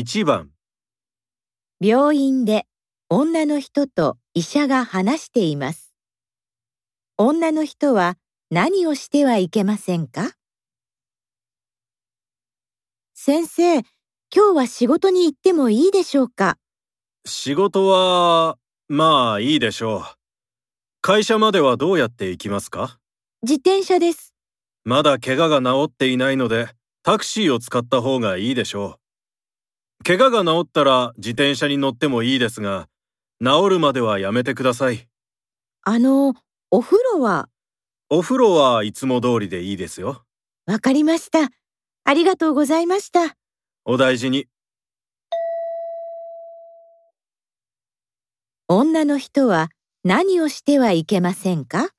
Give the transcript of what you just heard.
1番、病院で女の人と医者が話しています。女の人は何をしてはいけませんか？先生、今日は仕事に行ってもいいでしょうか？仕事は、まあいいでしょう。会社まではどうやって行きますか？自転車です。まだ怪我が治っていないので、タクシーを使った方がいいでしょう。怪我が治ったら自転車に乗ってもいいですが、治るまではやめてください。お風呂は？お風呂はいつも通りでいいですよ。わかりました。ありがとうございました。お大事に。女の人は何をしてはいけませんか？